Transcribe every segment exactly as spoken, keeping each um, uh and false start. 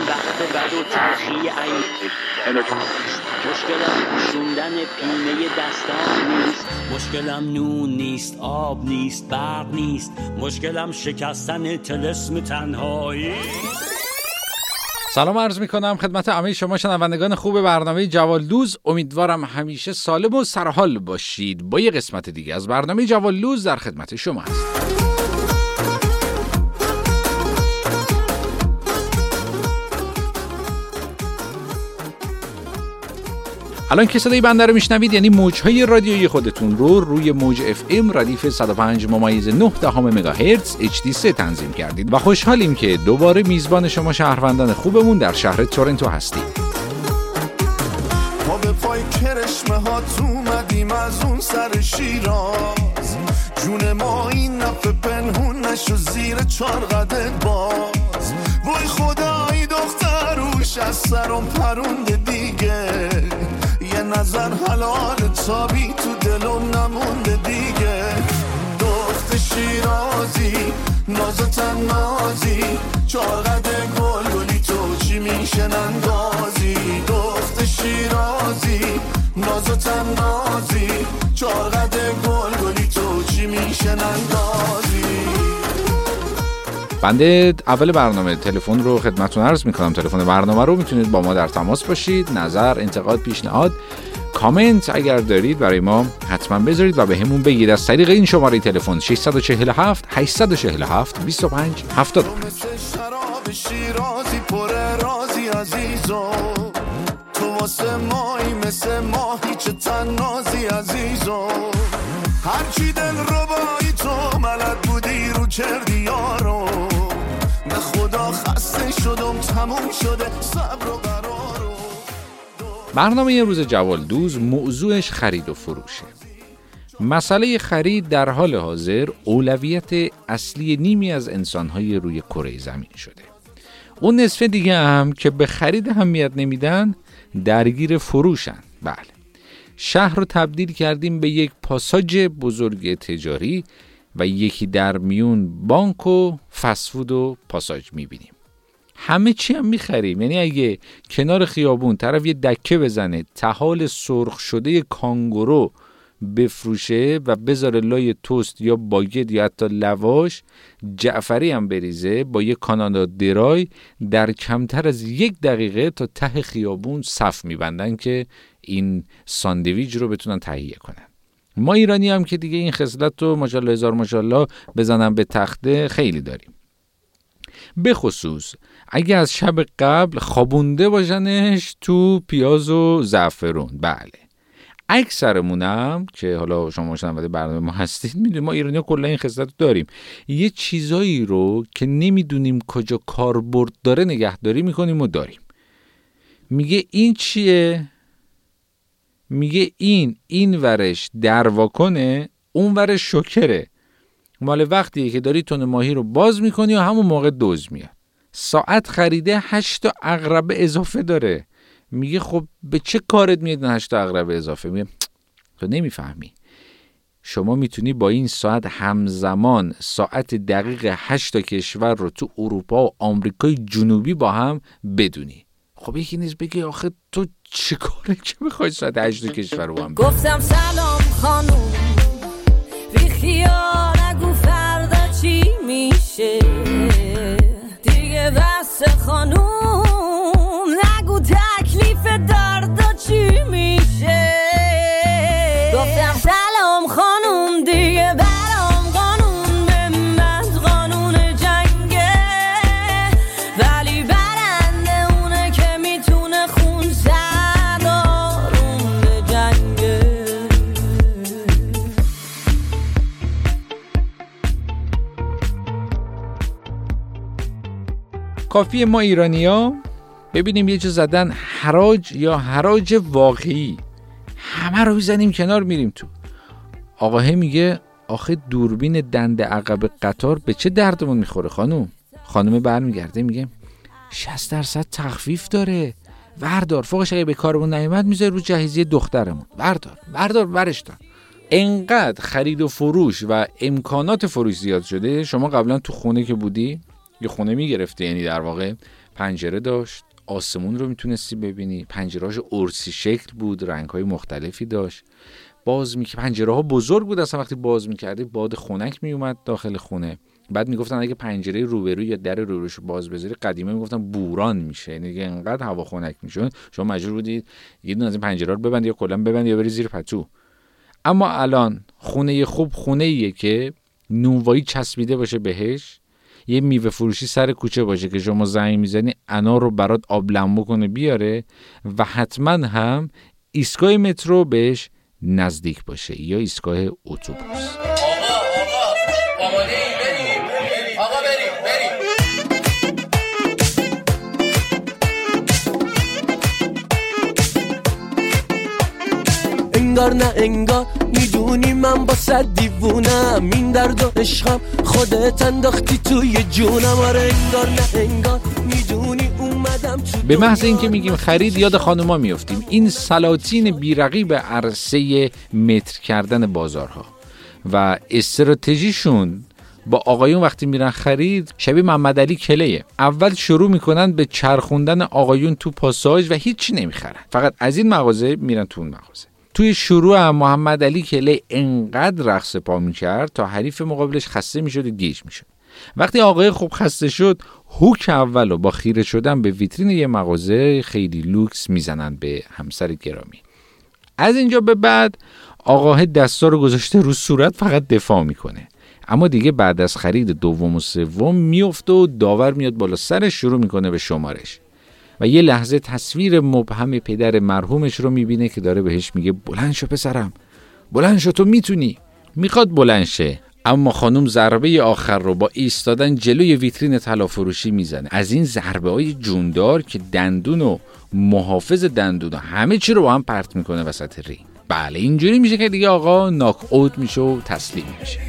وقت بد و تلخی عین مشکلم شوندن پینه دستان نیست، مشکلم نون نیست، آب نیست، برق نیست، مشکلم شکستن طلسم تنهایی. سلام عرض میکنم خدمت همه شما شنوندگان خوب برنامه جوالدوز. امیدوارم همیشه سالم و سرحال باشید. با یه قسمت دیگه از برنامه جوالدوز در خدمت شما هستم. الان که صدای بنده رو میشنوید یعنی موجهای رادیویی خودتون رو روی موج اف ام ردیف صد و پنج ممیز نه مگاهرتز اچ دی سه تنظیم کردید و خوشحالیم که دوباره میزبان شما شهروندان خوبمون در شهر تورنتو هستیم. ما به پای کرشمهات اومدیم از اون سر شیراز، جون ما این نفه پنهون نشو زیر چار قدت باز. وای خدای دختروش از سرم پرونده دیگه، نظر حلال تابی تو دلم نمونده دیگه. دخت شیرازی نازتن نازی چارقد گلگلی تو چی میشن اندازی. دخت شیرازی نازتن نازی چارقد گلگلی تو چی میشن اندازی. بنده اول برنامه تلفن رو خدمتتون عرض میکنم. تلفن برنامه رو میتونید با ما در تماس باشید. نظر، انتقاد، پیشنهاد، کامنت اگر دارید برای ما حتما بذارید و به همون بگید از طریق این شماره تلفن شش چهار هفت هشت چهار هفت بیست و پنج هفتاد. شراب شیرازی پر رازی عزیزو، تو واسه ماهی مثل ماهی چه تنازی عزیزو، هرچی دل رو بایی تو ملد بودی رو کردی یارو، به خدا خسته شدم تموم شده صبر و قرارو. برنامه یه روز جوالدوز موضوعش خرید و فروشه. مسئله خرید در حال حاضر اولویت اصلی نیمی از انسان‌های روی کره زمین شده. اون نصف دیگه هم که به خرید اهمیت نمیدن درگیر فروشن. بله، شهر رو تبدیل کردیم به یک پاساژ بزرگ تجاری و یکی در میون بانک و فسفود و پاساژ میبینیم. همه چی هم میخریم. یعنی اگه کنار خیابون طرف یه دکه بزنه، تحال سرخ شده کانگورو بفروشه و بذاره لای توست یا باگت یا حتی لواش، جعفری هم بریزه، با یه کانادا درای در کمتر از یک دقیقه تا ته خیابون صف میبندن که این ساندویج رو بتونن تهیه کنن. ما ایرانی هم که دیگه این خصلت رو ماشاءالله هزار ماشاءالله بزنن به تخته خیلی داریم. به خصوص اگه از شب قبل خوابونده باشنش تو پیاز و زعفرون. بله، اکثرمونم که حالا شما شنونده برنامه ما هستید میدونید ما ایرانی‌ها کلا این خصلت داریم، یه چیزایی رو که نمیدونیم کجا کاربرد داره نگهداری میکنیم و داریم. میگه این چیه؟ میگه این این ورش درواکنه، اون ورش شکره. مال وقتیه که داری تن ماهی رو باز میکنی و همون موقع دوز میاد. ساعت خریده هشت تا عقربه اضافه داره. میگه خب به چه کارت میاد هشت تا عقربه اضافه؟ میگه تو نمیفهمی، شما میتونی با این ساعت همزمان ساعت دقیق هشت تا کشور رو تو اروپا و آمریکای جنوبی با هم بدونی. خب یکی نیست بگه آخه تو چه کاره که میخوای ساعت هشت تا کشور رو با هم بدونی؟ گفتم سلام خانوم ریخیا نگو فردا چی میشه دیگه، واسه خانوم نگو تکلیف دردا چی میشه. گفتم سلام خانوم دیگه برام قانون بمند قانون جنگه، ولی برنده اونه که میتونه خون سرارون به جنگه. کافی ما ایرانی ها ببینیم یه چه زدن حراج یا حراج واقعی، همه رو میزنیم کنار میریم تو. آقاه میگه آخه دوربین دنده عقب قطار به چه دردمون میخوره خانوم؟ خانومه برمیگرده میگه شصت درصد تخفیف داره، وردار، فوقش اگه به کارمون نیومد میذاره رو جهیزیه دخترمون، وردار وردار ورش دار. انقدر خرید و فروش و امکانات فروش زیاد شده. شما قبلا تو خونه که بودی یه خونه میگرفتی، یعنی در واقع پنجره داشت، آسمون رو میتونستی ببینی، پنجرهاش ارسی شکل بود، رنگ‌های مختلفی داشت. باز می‌کرد، پنجره‌ها بزرگ بود، اصلا وقتی باز می‌کردی باد خنک میومد داخل خونه. بعد میگفتن اگه پنجره روبرو یا در روبروشو باز بذاری، قدیمی میگفتن بوران میشه، یعنی دیگه انقدر هوا خنک میشد شما مجبور بودید یه دونه از این پنجره رو ببندید یا کلا ببندید یا بری زیر پتو. اما الان خونه خوب خونه‌ایه که نونوایی چسبیده باشه بهش، یه میوه فروشی سر کوچه باشه که شما زنگ میزنی انار رو برات آب لمو کنه بیاره، و حتما هم ایستگاه مترو بهش نزدیک باشه یا ایستگاه اتوبوس. انگار نه انگار میدونی من با صد دیوونم، این درد و عشقم خودت انداختی توی جونم. آره انگار نه انگار میدونی اومدم تو. به محض اینکه میگیم خرید یاد خانوما میافتیم، این سلاطین بیرقیب عرصه متر کردن بازارها و استراتژیشون با آقایون وقتی میرن خرید شبیه محمد علی کله. اول شروع میکنن به چرخوندن آقایون تو پاساژ و هیچی نمیخرن، فقط از این مغازه میرن تو اون مغازه. توی شروع هم محمد علی کله انقدر رقص پا میکرد تا حریف مقابلش خسته میشد و گیج میشد. وقتی آقای خوب خسته شد، هوک اولو با خیره شدن به ویترین یه مغازه خیلی لوکس میزنن به همسر گرامی. از اینجا به بعد آقای دستا رو گذاشته رو صورت فقط دفاع میکنه، اما دیگه بعد از خرید دوم و سوم میفته و داور میاد بالا سرش شروع میکنه به شمارش. و یه لحظه تصویر مبهم پدر مرحومش رو میبینه که داره بهش میگه بلند شو پسرم، بلند شو، تو میتونی. میخواد بلند شه، اما خانم ضربه آخر رو با ایستادن جلوی ویترین طلا فروشی میزنه. از این ضربه های جوندار که دندون و محافظ دندون و همه چی رو با هم پرت میکنه وسط رینگ. بله اینجوری میشه که دیگه آقا ناک اوت میشه و تسلیم میشه.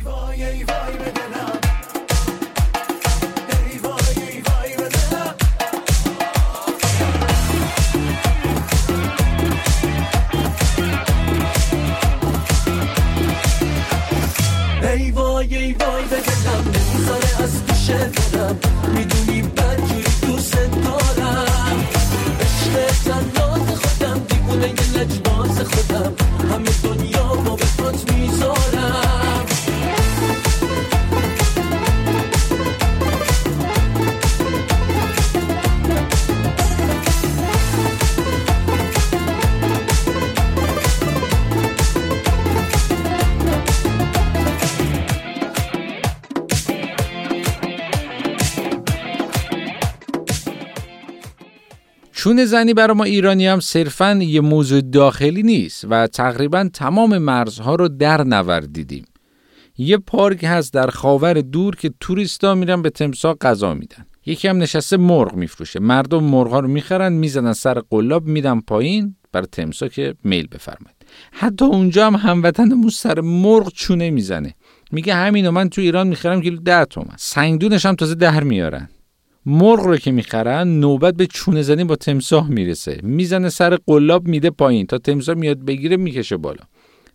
چون زنی برای ما ایرانی هم صرفاً یه موضوع داخلی نیست و تقریباً تمام مرزها رو در نوردیدیم. یه پارک هست در خاور دور که توریستا میرن به تمساح غذا میدن. یکی هم نشسته مرغ میفروشه. مردم مرغا رو میخرن، میزنن سر قلاب، میدن پایین برای تمساح که میل بفرماید. حتی اونجا هم هموطنمون سر مرغ چونه میزنه. میگه همینو من تو ایران میخرم کیلو ده تومن. سنگدونش هم تازه در میارن. مرغ رو که میخرن نوبت به چونه زنی با تمساح میرسه، میزنه سر قلاب، میده پایین تا تمساح میاد بگیره، میکشه بالا.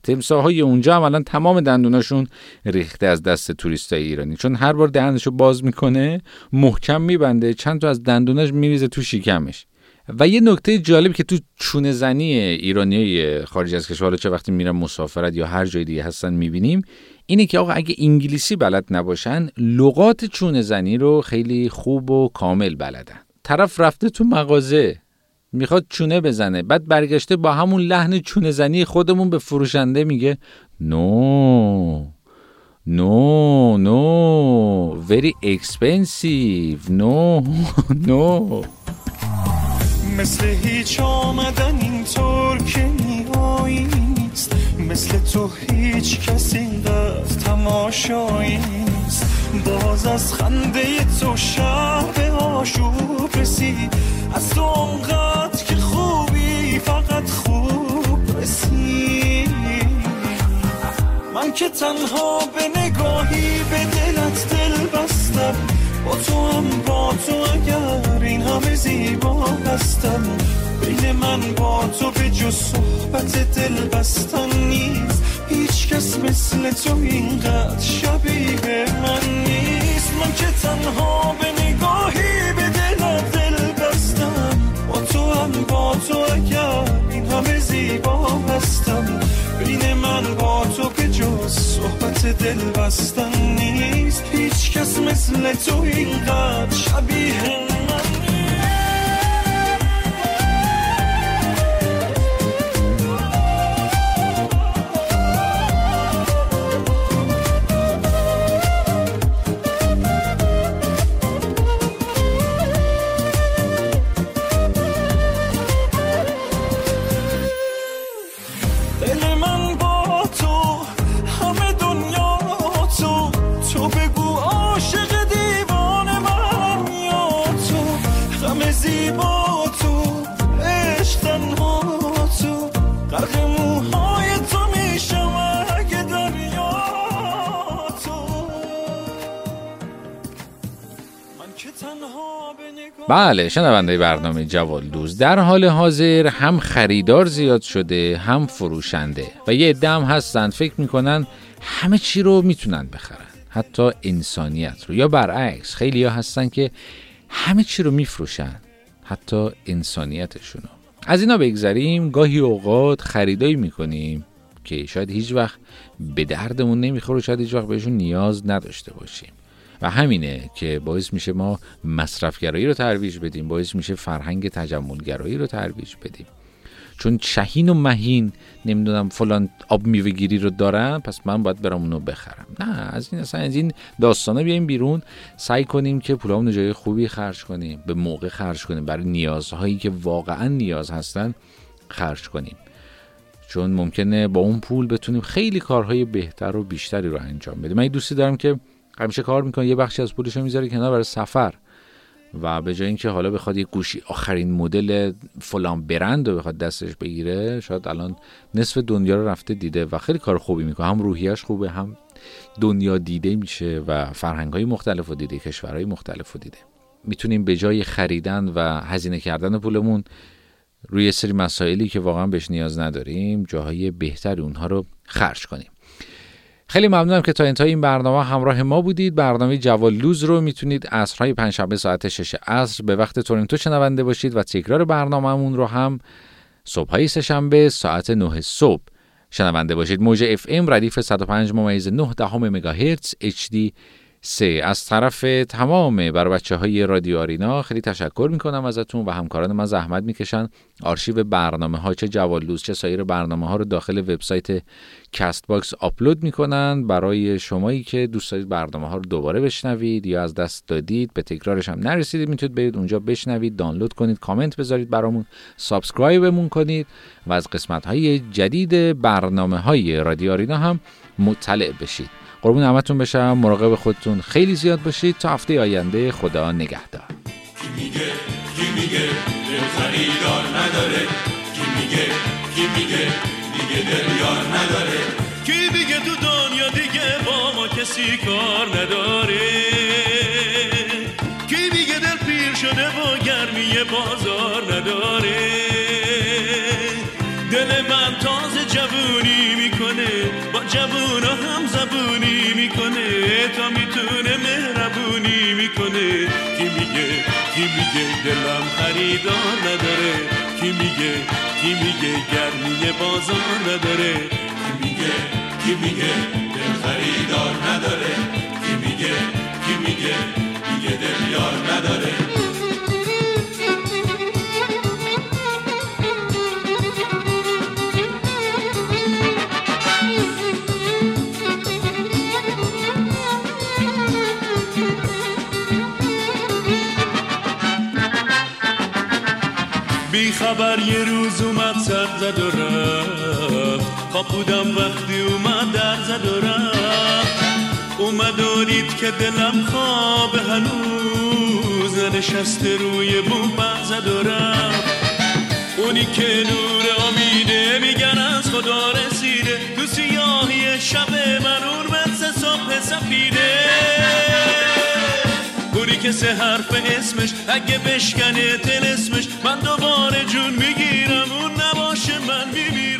تمساح‌های اونجا عملاً تمام دندوناشون ریخته از دست توریستای ایرانی، چون هر بار دهنشو باز میکنه محکم میبنده، چند تا از دندوناش میریزه تو شکمش. و یه نکته جالب که تو چونه زنی ایرانیای خارج از کشور چه وقتی میرن مسافرت یا هر جای دیگه هستن میبینیم اینه که آقا اگه انگلیسی بلد نباشن، لغات چونه زنی رو خیلی خوب و کامل بلدن. طرف رفته تو مغازه میخواد چونه بزنه، بعد برگشته با همون لحن چونه زنی خودمون به فروشنده میگه نو نو نو وری اکسپنسیو نو نو. مثل هیچ آمدن اینطور که میایی نیست، مثل تو هیچ کسی دفت تماشایی نیست. باز از خنده تو شهر آشوب رسید، از تو انقدر که خوبی فقط خوب رسید. من که تنها به نگاهی به دلت دل بستم، با تو هم با تو اگر این همه زیبا هستم، بین من با تو به جز صحبت دل بستن نیست. هیچ کس مثل تو اینقدر شبیه من نیست. من که تنها به نگاهی به دلت دل خواستن نیست، هیچ کس مثل تو اینقدر شبیه من نیست. بله شنونده برنامه جوالدوز، در حال حاضر هم خریدار زیاد شده هم فروشنده و یه عده هم هستن فکر میکنن همه چی رو میتونن بخرن، حتی انسانیت رو، یا برعکس خیلی ها هستن که همه چی رو میفروشن حتی انسانیتشون رو. از اینا بگذریم، گاهی اوقات خریدایی میکنیم که شاید هیچ وقت به دردمون نمیخوره، شاید هیچ وقت بهشون نیاز نداشته باشیم و همینه که باعث میشه ما مصرفگرایی رو ترویج بدیم، باعث میشه فرهنگ تجملگرایی رو ترویج بدیم. چون شهین و مهین نمیدونم فلان آب میوه گیری رو دارم پس من باید برام اونو بخرم. نه، از این اصلا از این داستانا بیایم بیرون، سعی کنیم که پولامون جای خوبی خرج کنیم، به موقع خرج کنیم، برای نیازهایی که واقعا نیاز هستن خرج کنیم. چون ممکنه با اون پول بتونیم خیلی کارهای بهتر و بیشتری رو انجام بدیم. من دوستی دارم که همیشه کار میکنه، یه بخشی از پولش رو میذاره کنار برای سفر و به جای اینکه حالا بخواد یه گوشی آخرین مدل فلان برند رو بخواد دستش بگیره، شاید الان نصف دنیا رو رفته دیده و خیلی کار خوبی میکنه، هم روحیش خوبه، هم دنیا دیده میشه و فرهنگ‌های مختلف رو دیده، کشورهای مختلف رو دیده. میتونیم به جای خریدن و هزینه کردن پولمون روی سری مسائلی که واقعا بهش نیاز نداریم، جاهای بهتری اونها رو خرج کنیم. خیلی ممنونم که تا انتهای این برنامه همراه ما بودید. برنامه جوالدوز رو میتونید عصرهای پنجشنبه ساعت شش عصر به وقت تورنتو شنونده باشید و تکرار برنامه‌مون رو هم صبح‌های سه‌شنبه ساعت نه صبح شنونده باشید. موج اف ام ردیف صد و پنج ممیز نه دهم مگاهرتز اچ دی سه. از طرف تمام بر بچه‌های رادیو آرینا خیلی تشکر می‌کنم ازتون و همکاران من زحمت می‌کشن آرشیو برنامه‌ها چه جوالدوز چه سایر برنامه‌ها رو داخل وبسایت کاست باکس آپلود می‌کنن. برای شمایی که دوست دارید برنامه‌ها رو دوباره بشنوید یا از دست دادید به تکرارش هم نرسیدید، میتونید برید اونجا بشنوید، دانلود کنید، کامنت بذارید برامون، سابسکرایبمون کنید و از قسمت‌های جدید برنامه‌های رادیو آرینا هم مطلع بشید. قربون همتون بشم، مراقب خودتون خیلی زیاد باشید. تا هفته آینده، خدا نگهدار. کی میگه کی میگه دل خریدار نداره؟ کی میگه کی میگه دیگه دل یار نداره؟ کی میگه تو دنیا دیگه با ما کسی کار نداره؟ کی میگه دل پیر شده و گرمی بازار نداره؟ دل من تازه جوونی میکنه، با جوونا هم زبونی میکنه، تا میتونه مهربونی میکنه. کی میگه کی میگه دلم خریدار نداره؟ کی میگه کی میگه گرمی بازار نداره؟ کی میگه کی میگه دل خریدار نداره؟ کی میگه کی میگه دیگه دل یار نداره؟ خبر یه روز اومد سر زد و رفت، خواب بودم وقتی اومد در زد و رفت، اومد و دید که دلم خواب هنوز ننشسته روی بوم بر زد و رفت. اونی که نور امیده میگن از خدا رسیده، تو سیاهی شب منور مثل صبح سفیده. اونی که سه حرف اسمش اگه بشکنه تلسمش، من دوباره جون میگیرم، اون نباشه من میمیرم.